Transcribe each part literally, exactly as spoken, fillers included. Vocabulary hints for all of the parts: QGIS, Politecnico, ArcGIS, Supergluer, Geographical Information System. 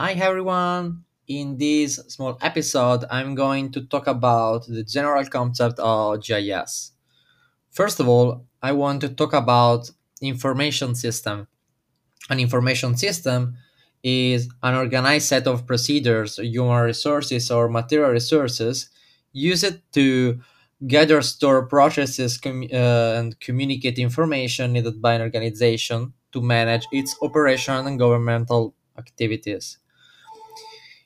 Hi everyone! In this small episode, I'm going to talk about the general concept of G I S. First of all, I want to talk about information system. An information system is an organized set of procedures, human resources or material resources, used to gather, store, processes, com- uh, and communicate information needed by an organization to manage its operation and governmental activities.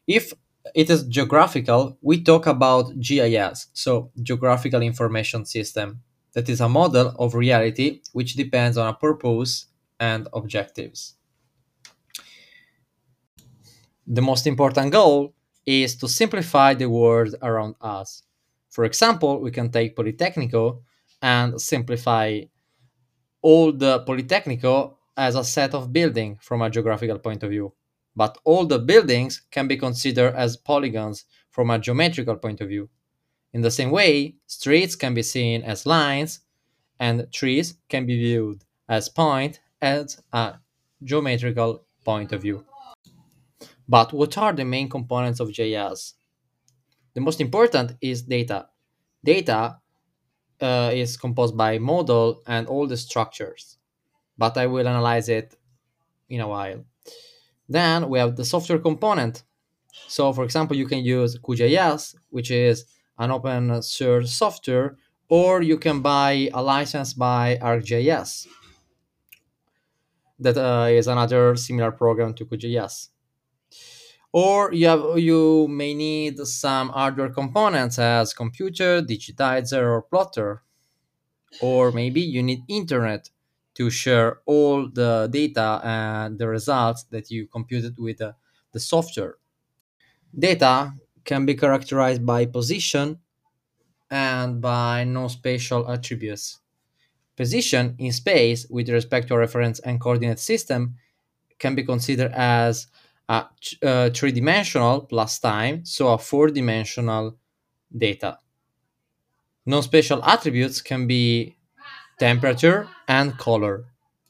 If it is geographical, we talk about G I S, so Geographical Information System, that is a model of reality which depends on a purpose and objectives. The most important goal is to simplify the world around us. For example, we can take Politecnico and simplify all the Politecnico as a set of buildings from a geographical point of view. But all the buildings can be considered as polygons from a geometrical point of view. In the same way, streets can be seen as lines, and trees can be viewed as points at a geometrical point of view. But what are the main components of G I S? The most important is data. Data uh, is composed by model and all the structures, but I will analyze it in a while. Then we have the software component. So for example, you can use Q G I S, which is an open source software, or you can buy a license by ArcGIS. That uh, is another similar program to Q G I S. Or you, have, you may need some hardware components as computer, digitizer, or plotter. Or maybe you need internet to share all the data and the results that you computed with the, the software. Data can be characterized by position and by non-spatial attributes. Position in space with respect to a reference and coordinate system can be considered as a, a three-dimensional plus time, so a four-dimensional data. Non-spatial attributes can be temperature and color.